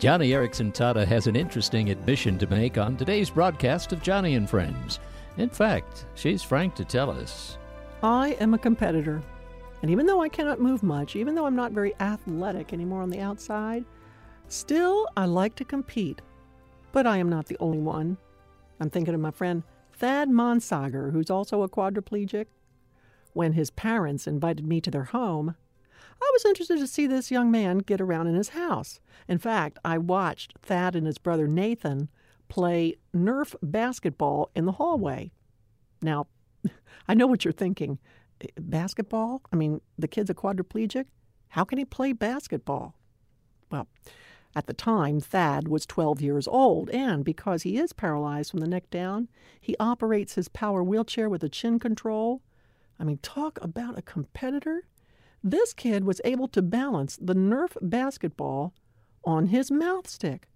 Johnny Erickson Tada has an interesting admission to make on today's broadcast of Johnny and Friends. In fact, she's frank to tell us. I am a competitor, and even though I cannot move much, even though I'm not very athletic anymore on the outside, still I like to compete. But I am not the only one. I'm thinking of my friend Thad Monsager, who's also a quadriplegic. When his parents invited me to their home, I was interested to see this young man get around in his house. In fact, I watched Thad and his brother Nathan play Nerf basketball in the hallway. Now, I know what you're thinking. Basketball? I mean, the kid's a quadriplegic? How can he play basketball? Well, at the time, Thad was 12 years old, and because he is paralyzed from the neck down, he operates his power wheelchair with a chin control. I mean, talk about a competitor. This kid was able to balance the Nerf basketball on his mouth stick.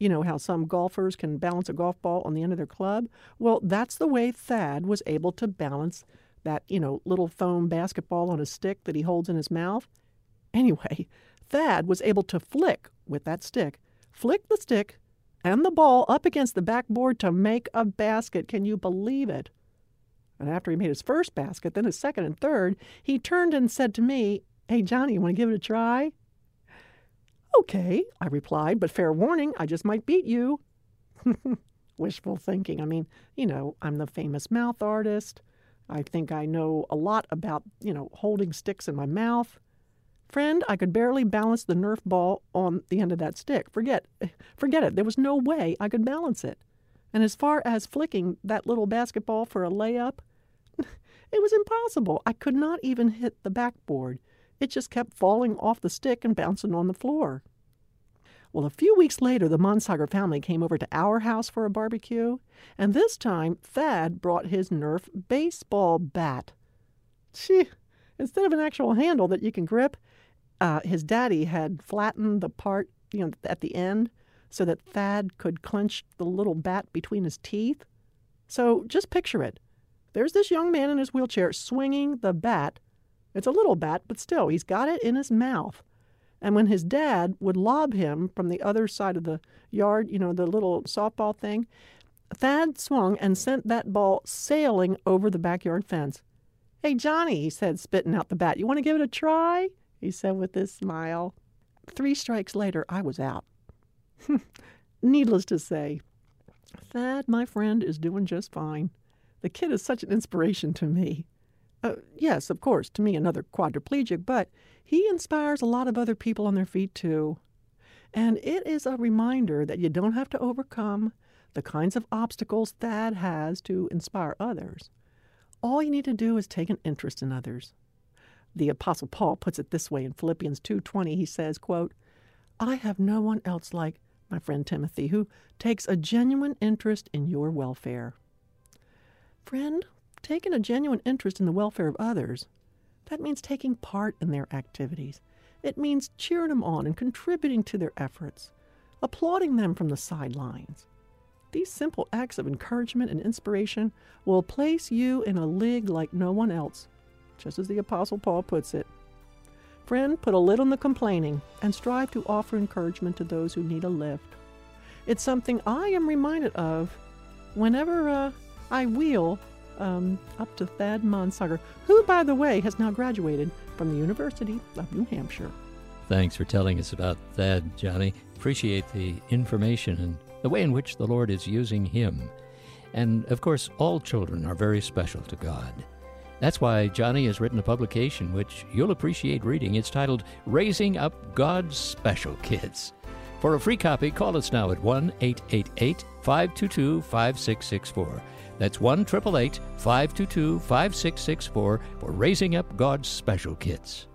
You know how some golfers can balance a golf ball on the end of their club? Well, that's the way Thad was able to balance that, little foam basketball on a stick that he holds in his mouth. Anyway, Thad was able to flick the stick and the ball up against the backboard to make a basket. Can you believe it? And after he made his first basket, then his second and third, he turned and said to me, "Hey, Johnny, you want to give it a try?" "Okay," I replied, "but fair warning, I just might beat you." Wishful thinking. I mean, I'm the famous mouth artist. I think I know a lot about, holding sticks in my mouth. Friend, I could barely balance the Nerf ball on the end of that stick. Forget it. There was no way I could balance it. And as far as flicking that little basketball for a layup, it was impossible. I could not even hit the backboard. It just kept falling off the stick and bouncing on the floor. Well, a few weeks later, the Monsager family came over to our house for a barbecue, and this time Thad brought his Nerf baseball bat. Instead of an actual handle that you can grip, his daddy had flattened the part, at the end, so that Thad could clench the little bat between his teeth. So just picture it. There's this young man in his wheelchair swinging the bat. It's a little bat, but still, he's got it in his mouth. And when his dad would lob him from the other side of the yard, the little softball thing, Thad swung and sent that ball sailing over the backyard fence. "Hey, Johnny," he said, spitting out the bat, "you want to give it a try?" he said with this smile. 3 strikes later, I was out. Needless to say, Thad, my friend, is doing just fine. The kid is such an inspiration to me. Yes, of course, to me, another quadriplegic, but he inspires a lot of other people on their feet, too. And it is a reminder that you don't have to overcome the kinds of obstacles Thad has to inspire others. All you need to do is take an interest in others. The Apostle Paul puts it this way in Philippians 2:20. He says, quote, "I have no one else like my friend Timothy, who takes a genuine interest in your welfare." Friend, taking a genuine interest in the welfare of others, that means taking part in their activities. It means cheering them on and contributing to their efforts, applauding them from the sidelines. These simple acts of encouragement and inspiration will place you in a league like no one else, just as the Apostle Paul puts it. Friend, put a lid on the complaining and strive to offer encouragement to those who need a lift. It's something I am reminded of whenever I wheel up to Thad Monsager, who, by the way, has now graduated from the University of New Hampshire. Thanks for telling us about Thad, Johnny. Appreciate the information and the way in which the Lord is using him. And, of course, all children are very special to God. That's why Johnny has written a publication which you'll appreciate reading. It's titled Raising Up God's Special Kids. For a free copy, call us now at 1-888-522-5664. That's 1-888-522-5664 for Raising Up God's Special Kids.